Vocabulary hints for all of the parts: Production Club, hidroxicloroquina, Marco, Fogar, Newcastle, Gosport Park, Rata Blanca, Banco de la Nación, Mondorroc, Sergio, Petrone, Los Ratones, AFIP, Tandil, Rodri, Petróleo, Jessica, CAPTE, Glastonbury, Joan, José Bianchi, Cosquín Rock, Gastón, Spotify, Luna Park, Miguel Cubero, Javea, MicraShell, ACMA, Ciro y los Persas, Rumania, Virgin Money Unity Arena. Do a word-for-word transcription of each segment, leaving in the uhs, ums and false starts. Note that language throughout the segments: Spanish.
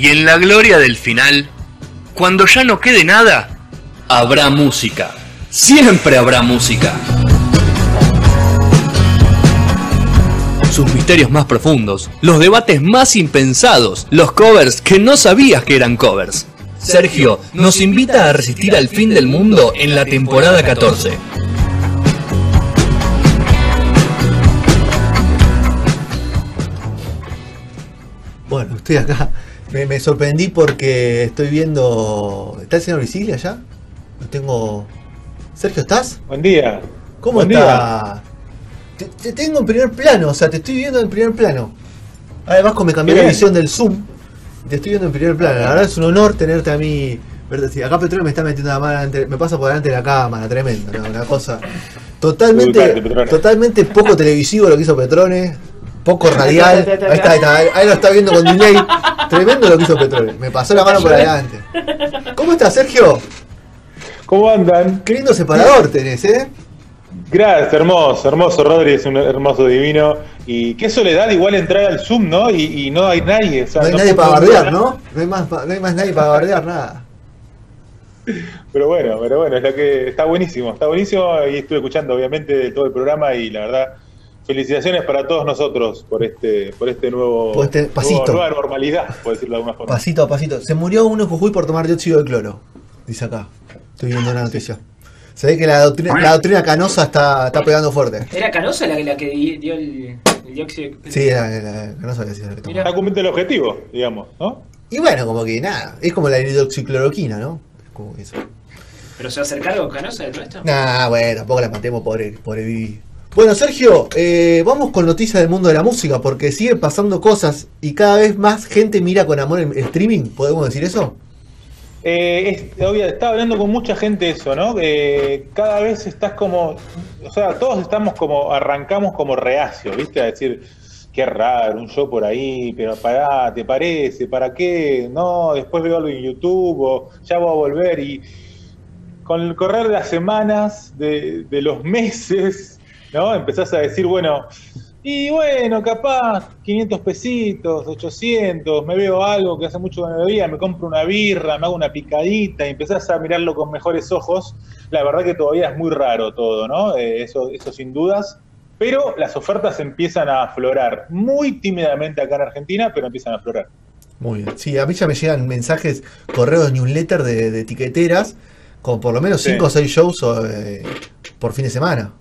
Y en la gloria del final, cuando ya no quede nada, habrá música. Siempre habrá música. Sus misterios más profundos, los debates más impensados, los covers que no sabías que eran covers. Sergio nos invita a resistir al fin del mundo en la temporada catorce. Bueno, estoy acá. Me, me sorprendí porque estoy viendo... ¿Está el señor Visilia ya? No tengo... Sergio, ¿estás? Buen día. ¿Cómo está? Te, te tengo en primer plano, o sea, te estoy viendo en primer plano. Además, me cambié la visión del Zoom. Te estoy viendo en primer plano. La verdad es un honor tenerte a mí. Sí, acá Petróleo me está metiendo la mano, me pasa por delante de la cámara, tremendo. ¿No? Una cosa totalmente, totalmente poco televisivo lo que hizo Petrone. Poco radial, ahí está, ahí está, ahí lo está viendo con delay. Tremendo lo que hizo Petróleo. Me pasó la mano por adelante. ¿Cómo estás, Sergio? ¿Cómo andan? Qué lindo separador tenés, ¿eh? Gracias, hermoso, hermoso Rodri, es un hermoso divino. Y qué soledad igual entrar al Zoom, ¿no? Y, y no hay nadie. O sea, no hay no nadie para bardear, ¿no? No hay, más, no hay más nadie para bardear, nada. Pero bueno, pero bueno, es lo que está buenísimo, está buenísimo. Y estuve escuchando, obviamente, todo el programa y la verdad... Felicitaciones para todos nosotros por este por este nuevo, por este pasito. Nuevo nueva normalidad, por decirlo de alguna forma. Pasito a pasito. Se murió uno en Jujuy por tomar dióxido de cloro, dice acá. Estoy viendo una noticia. Se ve que la doctrina, la doctrina canosa está, está pegando fuerte. ¿Era canosa la, la que dio el, el dióxido de cloro? Sí, era la, la canosa la que tomó. Mira. Está cumpliendo el objetivo, digamos, ¿no? Y bueno, como que nada, es como la hidroxicloroquina, ¿no? Como eso. ¿Pero se va a hacer cargo canosa de todo esto? Nah, bueno, tampoco la matemos, pobre, pobre Vivi. Bueno, Sergio, eh, vamos con noticias del mundo de la música, porque siguen pasando cosas y cada vez más gente mira con amor el streaming, ¿podemos decir eso? Eh, es, obvio, estaba hablando con mucha gente eso, ¿no? Eh, cada vez estás como, o sea, todos estamos como, arrancamos como reacios, ¿viste? A decir, qué raro, un show por ahí, pero pará, ¿te parece? ¿Para qué? No, después veo algo en YouTube o ya voy a volver. Y con el correr de las semanas, de, de los meses... ¿No? Empezás a decir, bueno, y bueno, capaz, quinientos pesitos, ochocientos, me veo algo que hace mucho que no veía, me compro una birra, me hago una picadita, y empezás a mirarlo con mejores ojos. La verdad que todavía es muy raro todo, ¿no? Eh, eso, eso sin dudas, pero las ofertas empiezan a aflorar, muy tímidamente acá en Argentina, pero empiezan a aflorar. Muy bien, sí, a mí ya me llegan mensajes, correos, newsletter de, de etiqueteras, con por lo menos cinco o seis shows eh, por fin de semana.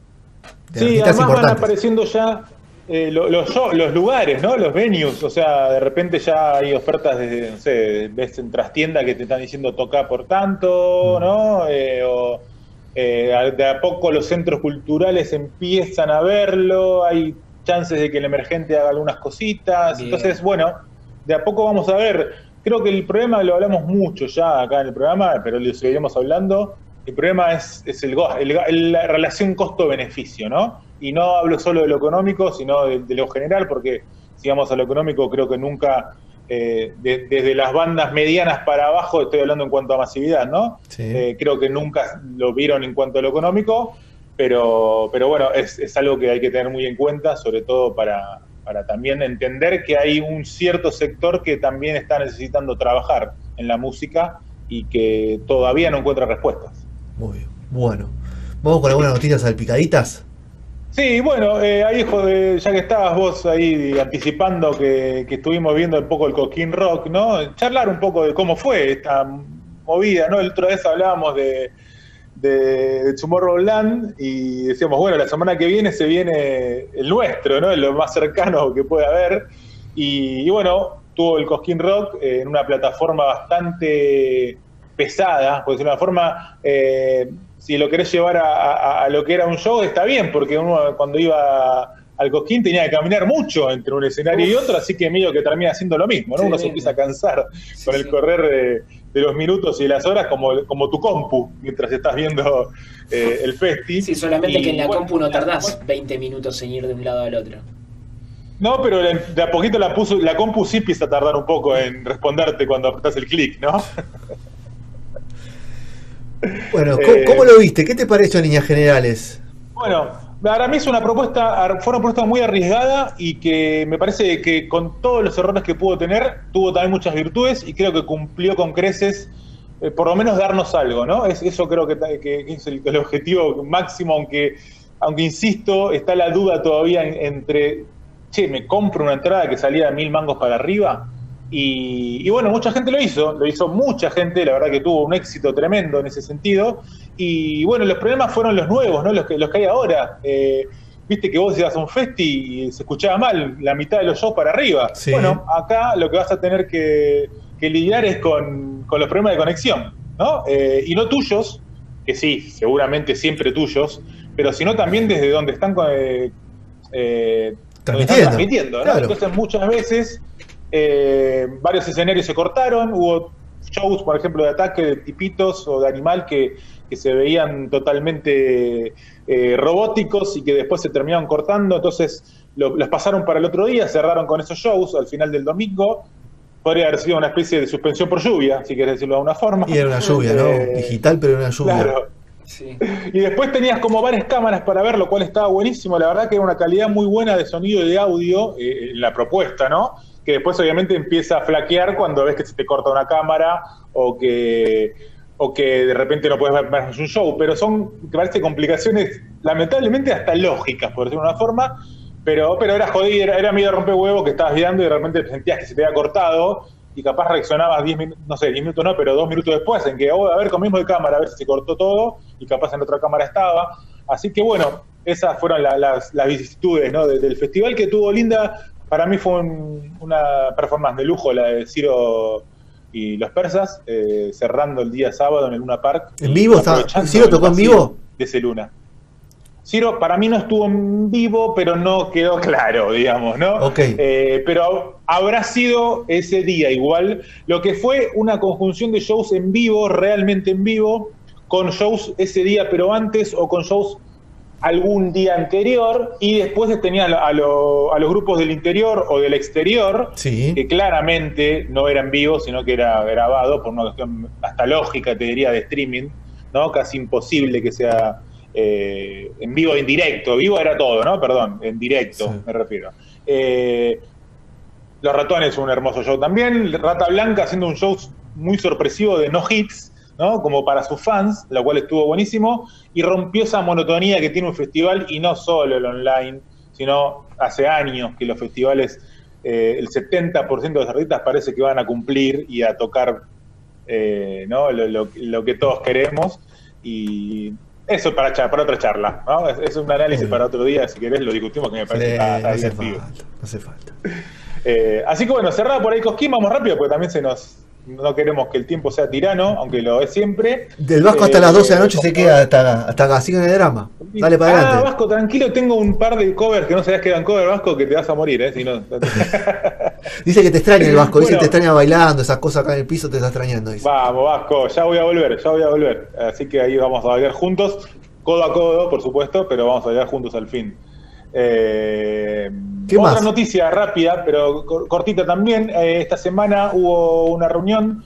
Sí, además van apareciendo ya eh, los, los, los lugares, ¿no? Los venues, o sea, de repente ya hay ofertas de, no sé, ves en trastienda que te están diciendo toca por tanto, ¿no? Eh, o eh, de a poco los centros culturales empiezan a verlo, hay chances de que el emergente haga algunas cositas, bien. Entonces, bueno, de a poco vamos a ver. Creo que el problema, lo hablamos mucho ya acá en el programa, pero lo seguiremos hablando. El problema es, es el, el, el, la relación costo-beneficio, ¿no? Y no hablo solo de lo económico, sino de, de lo general, porque si vamos a lo económico, creo que nunca, eh, de, desde las bandas medianas para abajo, estoy hablando en cuanto a masividad, ¿no? Sí. Eh, creo que nunca lo vieron en cuanto a lo económico, pero, pero bueno, es, es algo que hay que tener muy en cuenta, sobre todo para, para también entender que hay un cierto sector que también está necesitando trabajar en la música y que todavía no encuentra respuestas. Muy bien, bueno. ¿Vamos con algunas noticias salpicaditas? Sí, bueno, eh, ahí, hijo de, ya que estabas vos ahí anticipando que, que estuvimos viendo un poco el Cosquín Rock, ¿no? Charlar un poco de cómo fue esta movida, ¿no? La otra vez hablábamos de, de, de Tomorrowland y decíamos, bueno, la semana que viene se viene el nuestro, ¿no? Lo más cercano que puede haber. Y, y bueno, tuvo el Cosquín Rock en una plataforma bastante... pesada, porque de una forma, eh, si lo querés llevar a, a, a lo que era un show, está bien, porque uno cuando iba al Cosquín tenía que caminar mucho entre un escenario Uf. y otro, así que medio que termina haciendo lo mismo, ¿no? Sí, uno se empieza a cansar sí, con el sí. correr de, de los minutos y de las horas, como, como tu compu, mientras estás viendo eh, el festi. Sí, solamente y, que en la bueno, compu no tardás veinte minutos en ir de un lado al otro. No, pero de a poquito la, puso, la compu sí empieza a tardar un poco en responderte cuando apretás el clic, ¿no? Bueno, ¿cómo, eh, ¿cómo lo viste? ¿Qué te pareció en líneas generales? Bueno, Para mí es una propuesta, fue una propuesta muy arriesgada y que me parece que con todos los errores que pudo tener, tuvo también muchas virtudes y creo que cumplió con creces, eh, por lo menos darnos algo, ¿no? Es, eso creo que, que es el, el objetivo máximo, aunque, aunque insisto, está la duda todavía en, entre, che, me compro una entrada que salía de mil mangos para arriba y, y bueno, mucha gente lo hizo, lo hizo mucha gente, la verdad que tuvo un éxito tremendo en ese sentido. Y bueno, los problemas fueron los nuevos, ¿no? Los que, los que hay ahora. Eh, Viste que vos ibas a un festi y se escuchaba mal la mitad de los shows para arriba. Sí. Bueno, acá lo que vas a tener que, que lidiar es con, con los problemas de conexión, ¿no? Eh, y no tuyos, que sí, seguramente siempre tuyos, pero sino también desde donde están, eh, eh, donde están transmitiendo, ¿no? Claro. Entonces muchas veces eh, varios escenarios se cortaron, hubo shows, por ejemplo, de Ataque, de Tipitos o de Animal que, que se veían totalmente eh, robóticos y que después se terminaron cortando, entonces lo, los pasaron para el otro día, cerraron con esos shows al final del domingo. Podría haber sido una especie de suspensión por lluvia, si querés decirlo de alguna forma. Y era una lluvia, ¿no? Eh, Digital, pero era una lluvia. Claro. Sí. Y después tenías como varias cámaras para ver, lo cual estaba buenísimo. La verdad que era una calidad muy buena de sonido y de audio eh, en la propuesta, ¿no? Que después obviamente empieza a flaquear cuando ves que se te corta una cámara o que, o que de repente no puedes ver más un show, pero son, me parece, complicaciones lamentablemente hasta lógicas, por decirlo de una forma, pero, pero era jodido, era, era medio rompe huevo que estabas mirando y de repente sentías que se te había cortado y capaz reaccionabas diez minutos, no sé, diez minutos no, pero dos minutos después, en que, oh, a ver, comimos de cámara, a ver si se cortó todo y capaz en otra cámara estaba. Así que bueno, esas fueron la, las, las vicisitudes, ¿no? de, del festival, que tuvo linda. Para mí fue un, una performance de lujo la de Ciro y los Persas, eh, cerrando el día sábado en el Luna Park. ¿En vivo está? ¿Ciro tocó en vivo? De ese Luna. Ciro para mí no estuvo en vivo, pero no quedó claro, digamos, ¿no? Ok. Eh, pero habrá sido ese día igual, lo que fue una conjunción de shows en vivo, realmente en vivo, con shows ese día pero antes o con shows algún día anterior, y después tenías a, lo, a los grupos del interior o del exterior, sí, que claramente no eran vivos, sino que era grabado por una cuestión hasta lógica, te diría, de streaming, ¿no? Casi imposible que sea eh, en vivo en directo. Vivo era todo, ¿no? Perdón, en directo, sí, me refiero. Eh, Los Ratones, un hermoso show también. Rata Blanca haciendo un show muy sorpresivo de no hits, ¿no? Como para sus fans, lo cual estuvo buenísimo y rompió esa monotonía que tiene un festival, y no solo el online, sino hace años que los festivales, eh, el setenta por ciento de los artistas parece que van a cumplir y a tocar eh, ¿no? lo, lo, lo que todos queremos, y eso para, para otra charla, ¿no? Es, es un análisis sí. para otro día, si querés lo discutimos, que me parece sí, ah, no hace falta, no hace falta. Eh, así que bueno, cerrada por ahí Cosquín, vamos rápido porque también se nos... No queremos que el tiempo sea tirano, aunque lo es siempre. Del Vasco hasta eh, las doce de la noche se queda hasta, hasta así en el drama. Dale para ah, adelante. Vasco, tranquilo, tengo un par de covers que no sabías que eran covers, Vasco, que te vas a morir, ¿eh? Si no... Dice que te extraña el Vasco, bueno, dice que te extraña bailando, esas cosas acá en el piso te está extrañando. Dice. Vamos, Vasco, ya voy a volver, ya voy a volver. Así que ahí vamos a bailar juntos, codo a codo, por supuesto, pero vamos a bailar juntos al fin. Eh, ¿Qué otra más? Noticia rápida, pero cortita también. Eh, esta semana hubo una reunión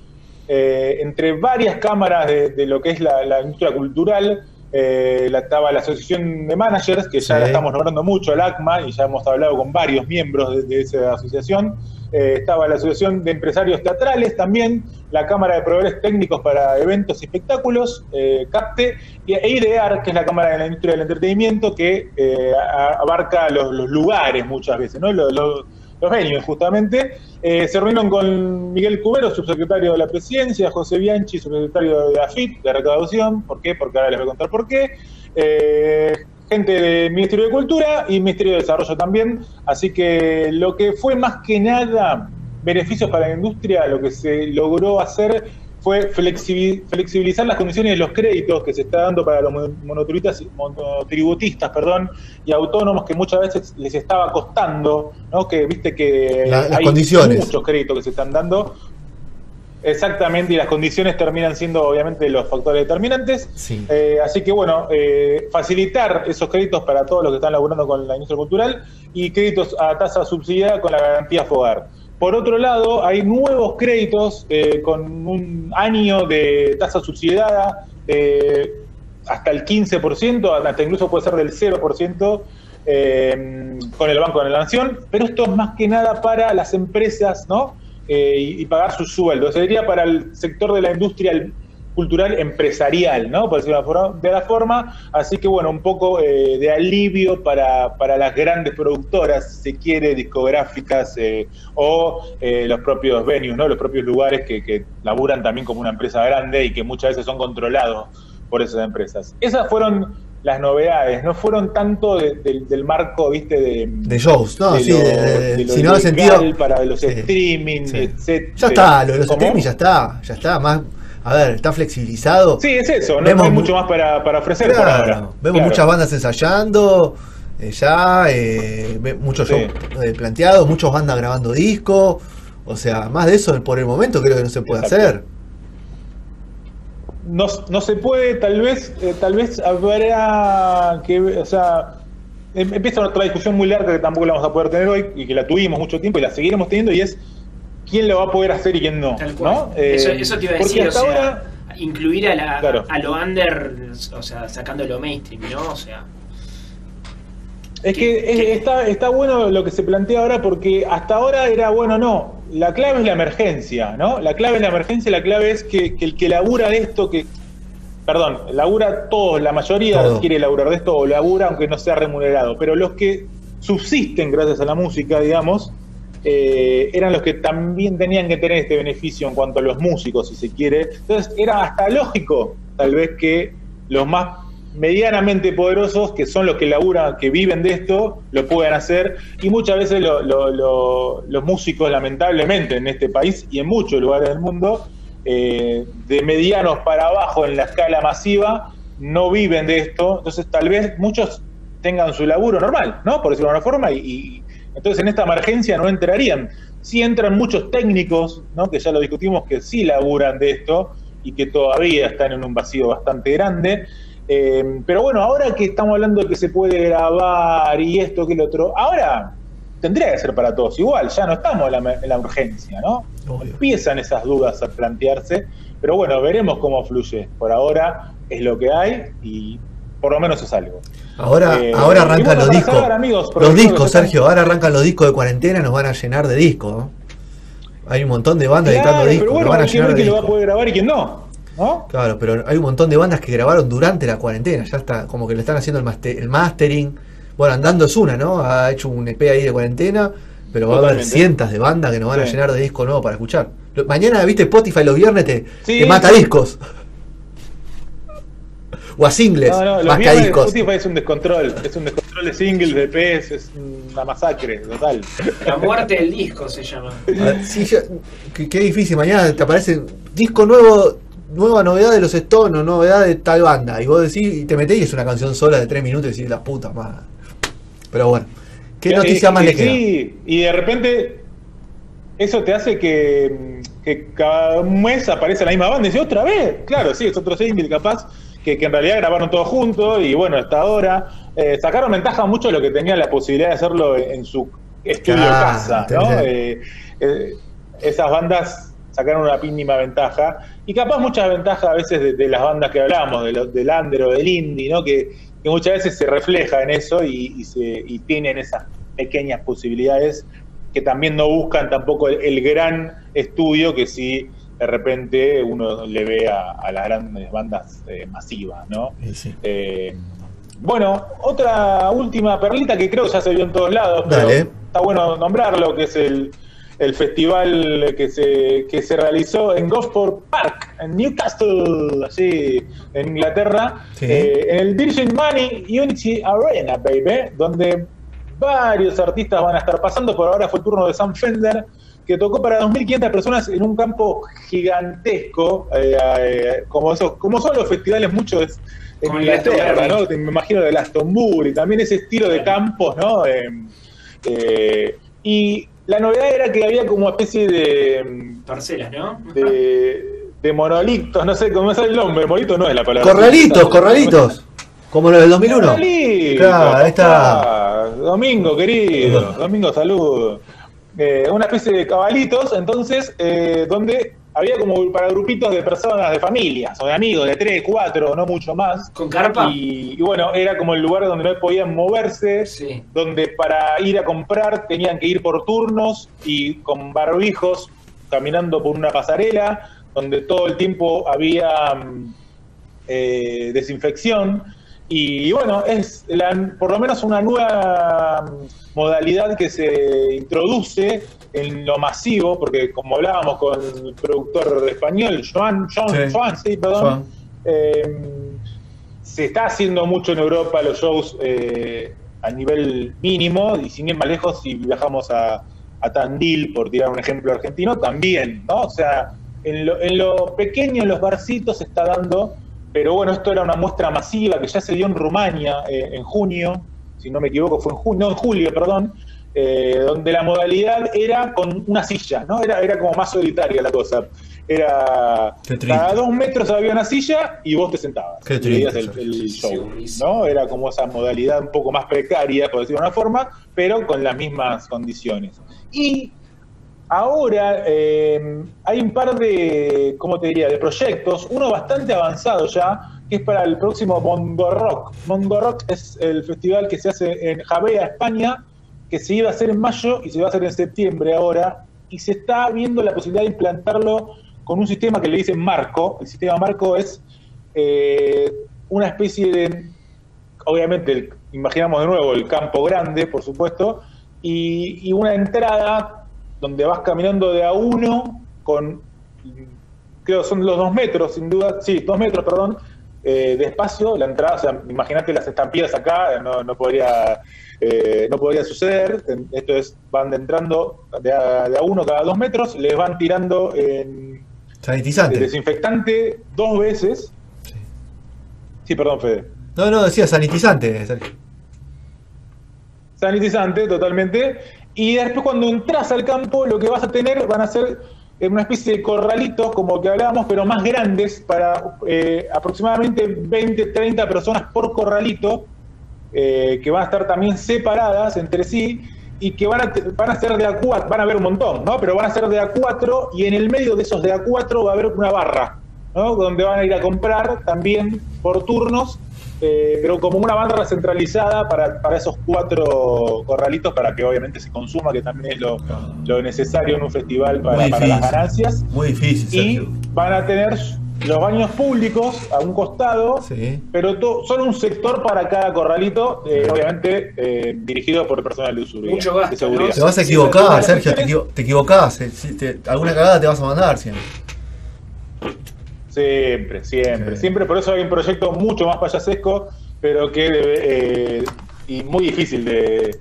eh, entre varias cámaras de, de lo que es la, la industria cultural. Eh, la, estaba la Asociación de Managers, que ya sí. la estamos nombrando mucho, el ACMA, y ya hemos hablado con varios miembros de, de esa asociación. Eh, estaba la Asociación de Empresarios Teatrales también, la Cámara de Proveedores Técnicos para Eventos y Espectáculos, eh, CAPTE, e IDEAR, que es la Cámara de la Industria del Entretenimiento, que eh, abarca los, los lugares muchas veces, ¿no? Los, los, los venues, justamente. Eh, se reunieron con Miguel Cubero, subsecretario de la Presidencia, José Bianchi, subsecretario de AFIP, de Recaudación. ¿Por qué? Porque ahora les voy a contar por qué. Eh, gente del Ministerio de Cultura y Ministerio de Desarrollo también, así que lo que fue más que nada beneficios para la industria, lo que se logró hacer fue flexibilizar las condiciones de los créditos que se está dando para los monotributistas, perdón, y autónomos, que muchas veces les estaba costando, ¿no? Que viste que la, las hay condiciones. Muchos créditos que se están dando. Exactamente, y las condiciones terminan siendo obviamente los factores determinantes. Sí. Eh, así que bueno, eh, facilitar esos créditos para todos los que están laburando con la industria cultural, y créditos a tasa subsidiada con la garantía Fogar. Por otro lado, hay nuevos créditos eh, con un año de tasa subsidiada, eh, hasta el quince por ciento, hasta incluso puede ser del cero por ciento eh, con el Banco de la Nación, pero esto es más que nada para las empresas, ¿no? Eh, y, y pagar sus sueldos. Sería para el sector de la industria cultural empresarial, ¿no? Por decirlo de la forma. Así que, bueno, un poco eh, de alivio para, para las grandes productoras, si se quiere, discográficas eh, o eh, los propios venues, ¿no? Los propios lugares que, que laburan también como una empresa grande y que muchas veces son controlados por esas empresas. Esas fueron las novedades, no fueron tanto de, de, del marco, viste, de... De shows, no, de sí, lo, de, de, de lo si no sentido... Para los sí, streaming, sí. etcétera. Ya está, lo de los ¿Cómo? streaming ya está, ya está, más... A ver, está flexibilizado. Sí, es eso, no vemos hay mucho más para, para ofrecer claro, por ahora. Vemos claro. muchas bandas ensayando, eh, ya, eh, muchos sí. shows eh, planteados, muchas bandas grabando discos, o sea, más de eso por el momento creo que no se puede Exacto. hacer. No, no se puede, tal vez, eh, tal vez habrá que, o sea, empieza otra discusión muy larga que tampoco la vamos a poder tener hoy y que la tuvimos mucho tiempo y la seguiremos teniendo, y es quién lo va a poder hacer y quién no, ¿no? Eh, eso, eso te iba a decir, o sea, ahora, incluir a, la, claro. a lo under, o sea, sacando lo mainstream, ¿no? O sea, es que, que, es, que está, está bueno lo que se plantea ahora, porque hasta ahora era bueno, no. La clave es la emergencia, ¿no? La clave es la emergencia, la clave es que, que el que labura de esto, que, perdón, labura todos, la mayoría Todo. quiere laburar de esto o labura aunque no sea remunerado, pero los que subsisten gracias a la música, digamos, eh, eran los que también tenían que tener este beneficio en cuanto a los músicos, si se quiere. Entonces era hasta lógico, tal vez, que los más medianamente poderosos, que son los que laburan, que viven de esto, lo pueden hacer, y muchas veces lo, lo, lo, los músicos, lamentablemente, en este país y en muchos lugares del mundo, eh, de medianos para abajo en la escala masiva, no viven de esto. Entonces tal vez muchos tengan su laburo normal, ¿no? Por decirlo de alguna forma, y, y entonces en esta emergencia no entrarían. Sí entran muchos técnicos, ¿no? Que ya lo discutimos, que sí laburan de esto y que todavía están en un vacío bastante grande. Eh, pero bueno, ahora que estamos hablando de que se puede grabar y esto que el otro, ahora tendría que ser para todos igual, ya no estamos en la, en la urgencia, ¿no? Obvio. Empiezan esas dudas a plantearse, pero bueno, veremos cómo fluye. Por ahora es lo que hay y por lo menos es algo. Ahora, eh, ahora arrancan los discos. Saber, amigos, los discos, Sergio, ahora arrancan los discos de cuarentena, nos van a llenar de discos, ¿no? Hay un montón de bandas claro, editando discos, bueno, nos van a llenar de discos. Quién lo va a poder grabar y quién no. ¿No? Claro, pero hay un montón de bandas que grabaron durante la cuarentena, ya está, como que le están haciendo el, master, el mastering. Bueno, Andando es una, ¿no? Ha hecho un E P ahí de cuarentena, pero va Totalmente. a haber cientos de bandas que nos van sí. a llenar de disco nuevo para escuchar. Mañana, viste, Spotify los viernes te, sí, te mata sí. discos. O a singles, no, no, más que a discos. Spotify es un descontrol, es un descontrol de singles, de E Pes, es una masacre total. La muerte del disco se llama. Ver, sí, yo, qué, qué difícil, mañana te aparece disco nuevo. Nueva novedad de los Stones, novedad de tal banda. Y vos decís, y te metés y es una canción sola de tres minutos y decís, la puta madre. Pero bueno, ¿qué y, noticia más le queda? Sí, y de repente eso te hace que, que cada mes aparece la misma banda y dice, ¿otra vez? Claro, sí, es otro single capaz que, que en realidad grabaron todos juntos y bueno, hasta ahora. Eh, sacaron ventaja mucho de lo que tenían la posibilidad de hacerlo en, en su estudio ah, casa, ¿no? Eh, eh, esas bandas sacaron una mínima ventaja, y capaz muchas ventajas a veces de, de las bandas que hablamos, de lo, del under o del indie, ¿no? Que, que muchas veces se refleja en eso y, y, se, y tienen esas pequeñas posibilidades que también no buscan tampoco el, el gran estudio que sí de repente uno le ve a, a las grandes bandas eh, masivas, ¿no? Sí, sí. Eh, bueno, otra última perlita que creo ya se vio en todos lados, pero Dale. está bueno nombrarlo, que es el el festival que se que se realizó en Gosport Park, en Newcastle, así en Inglaterra, sí. eh, en el Virgin Money Unity Arena, baby, donde varios artistas van a estar pasando. Por ahora fue el turno de Sam Fender, que tocó para dos mil quinientas personas en un campo gigantesco, eh, eh, como esos, como son los festivales muchos en Inglaterra, ¿no? Me imagino de Glastonbury, también ese estilo de campos, ¿no? Eh, eh, y la novedad era que había como una especie de parcelas, ¿no? De, de monolitos, no sé cómo es el nombre, monolito no es la palabra. Corralitos, corralitos. Como los del dos mil uno. Corralitos, claro, ahí está. Domingo, querido. Domingo, saludo. Eh, una especie de cabalitos, entonces, eh, donde había como para grupitos de personas, de familias o de amigos, de tres, cuatro, no mucho más. ¿Con carpa? Y, y bueno, era como el lugar donde no podían moverse, sí. Donde para ir a comprar tenían que ir por turnos y con barbijos caminando por una pasarela, donde todo el tiempo había eh, desinfección. Y bueno, es la, por lo menos una nueva modalidad que se introduce en lo masivo, porque como hablábamos con el productor español, Joan, Joan, sí. Joan, sí, perdón, Joan. Eh, se está haciendo mucho en Europa los shows eh, a nivel mínimo, y sin ir más lejos, si viajamos a, a Tandil, por tirar un ejemplo argentino, también, ¿no? O sea, en lo, en lo pequeño, en los barcitos se está dando, pero bueno, esto era una muestra masiva que ya se dio en Rumania eh, en junio, si no me equivoco, fue en junio, no, en julio, perdón, Eh, donde la modalidad era con una silla, ¿no? Era, era como más solitaria la cosa. Era cada dos metros había una silla y vos te sentabas. Qué triste, y veías el, el show, ¿no? Era como esa modalidad un poco más precaria, por decirlo de una forma, pero con las mismas condiciones. Y ahora eh, hay un par de, ¿cómo te diría?, de proyectos, uno bastante avanzado ya, que es para el próximo Mondorroc. Mondorroc es el festival que se hace en Javea, España, que se iba a hacer en mayo y se va a hacer en septiembre ahora, y se está viendo la posibilidad de implantarlo con un sistema que le dicen Marco. El sistema Marco es eh, una especie de, obviamente, el, imaginamos de nuevo el campo grande, por supuesto, y, y una entrada donde vas caminando de a uno con, creo son los dos metros, sin duda, sí, dos metros, perdón, Eh, de espacio, la entrada, o sea, imagínate las estampidas acá, no, no podría eh, no podría suceder. Esto es, van entrando de a, de a uno cada dos metros, les van tirando en sanitizante, desinfectante dos veces. Sí. Sí, perdón, Fede. No, no, decía sanitizante, Sergio. Sanitizante, totalmente. Y después cuando entras al campo, lo que vas a tener van a ser una especie de corralitos, como que hablábamos, pero más grandes, para eh, aproximadamente veinte, treinta personas por corralito, eh, que van a estar también separadas entre sí, y que van a, van a ser de A cuatro, van a haber un montón, ¿no? Pero van a ser de A cuatro, y en el medio de esos de A cuatro va a haber una barra, ¿no? Donde van a ir a comprar también por turnos, eh, pero como una barra centralizada para, para esos cuatro corralitos, para que obviamente se consuma, que también es lo, lo necesario en un festival para, para las ganancias. Muy difícil, Sergio. Y van a tener los baños públicos a un costado, sí. Pero to, solo un sector para cada corralito, eh, obviamente eh, dirigido por personal de seguridad. Mucho gasto, de seguridad. ¿No? Te vas a equivocar, Sergio, te, equivo te equivocás, te, te, alguna cagada te vas a mandar siempre. Siempre, siempre, okay. Siempre. Por eso hay un proyecto mucho más payasesco, pero que eh, y muy difícil de,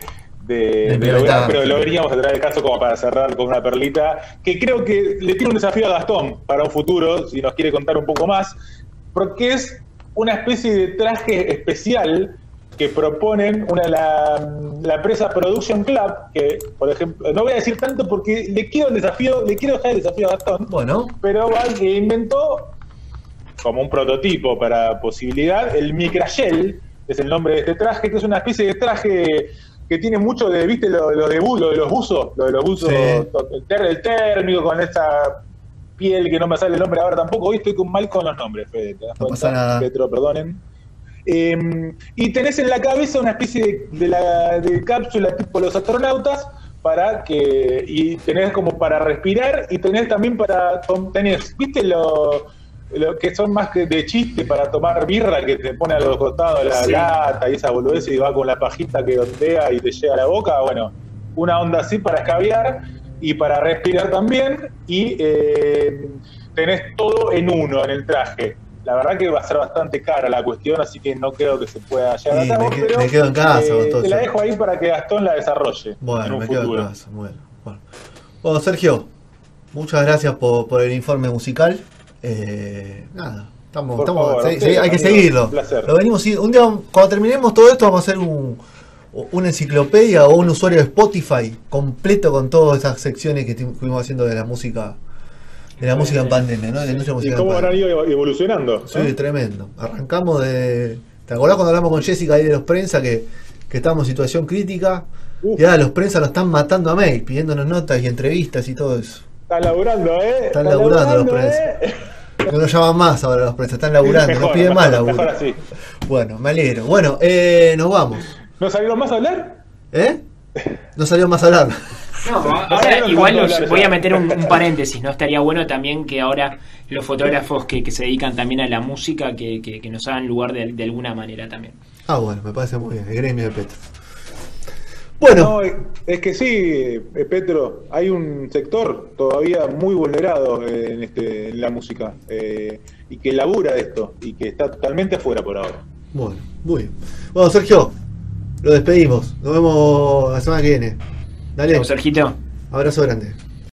de, de, de lograr, pero lo veríamos a traer el caso como para cerrar con una perlita, que creo que le tiene un desafío a Gastón para un futuro, si nos quiere contar un poco más, porque es una especie de traje especial que proponen una, la, la empresa Production Club, que, por ejemplo, no voy a decir tanto porque le quiero el desafío, le quiero dejar el desafío a Gastón, bueno. Pero que inventó como un prototipo para posibilidad, el MicraShell, es el nombre de este traje, que es una especie de traje que tiene mucho de, viste, lo, lo de bulo, de los buzos, lo de los buzos, sí. el, ter, el térmico con esta piel que no me sale el nombre ahora tampoco, hoy estoy con mal con los nombres, Fede, ¿te das cuenta? No pasa nada. Petro, perdonen. Eh, y tenés en la cabeza una especie de, de, la, de cápsula tipo los astronautas, para que, y tenés como para respirar, y tenés también para, tenés, viste lo... Lo que son más que de chiste para tomar birra, que te pone a los costados la sí. lata y esa boludez y va con la pajita que ondea y te llega a la boca. Bueno, una onda así para escabiar y para respirar también. Y eh, tenés todo en uno en el traje. La verdad que va a ser bastante cara la cuestión, así que no creo que se pueda llegar sí, a cabo. Me, pero, me quedo en casa. Eh, te la dejo ahí para que Gastón la desarrolle. Bueno, en un me quedo futuro. En casa. Bueno, bueno. Bueno, Sergio, muchas gracias por, por el informe musical. Eh, nada, estamos, estamos favor, se, usted, hay amigo, que seguirlo. Lo venimos, un día cuando terminemos todo esto vamos a hacer un, una enciclopedia o un usuario de Spotify completo con todas esas secciones que estuvimos haciendo de la música, de la música en pandemia, ¿no? De nuestra música. ¿Y cómo habrán ido evolucionando? Sí, ¿eh? Tremendo. Arrancamos de, ¿te acordás cuando hablamos con Jessica ahí de los prensa que, que estábamos en situación crítica? Uf. Y ahora los prensa nos están matando a mail, pidiéndonos notas y entrevistas y todo eso. Están laburando, ¿eh? Están laburando, laburando los prensas. ¿Eh? No los llaman más ahora los prensas, están laburando, mejor, nos piden mejor, más laburo. Mejor así. Bueno, me alegro. Bueno, eh, nos vamos. ¿No salieron más a hablar? ¿Eh? No salió más a hablar. No, ahora igual los, voy a meter un, un paréntesis, ¿no? Estaría bueno también que ahora los fotógrafos que, que se dedican también a la música, que, que, que nos hagan lugar de, de alguna manera también. Ah, bueno, me parece muy bien, el gremio de Petro. Bueno. No, es que sí, Petro, hay un sector todavía muy vulnerado en, este, en la música, eh, y que labura de esto, y que está totalmente afuera por ahora. Bueno, muy bien. Bueno, Sergio, lo despedimos, nos vemos la semana que viene. Dale. Sergito. Abrazo grande.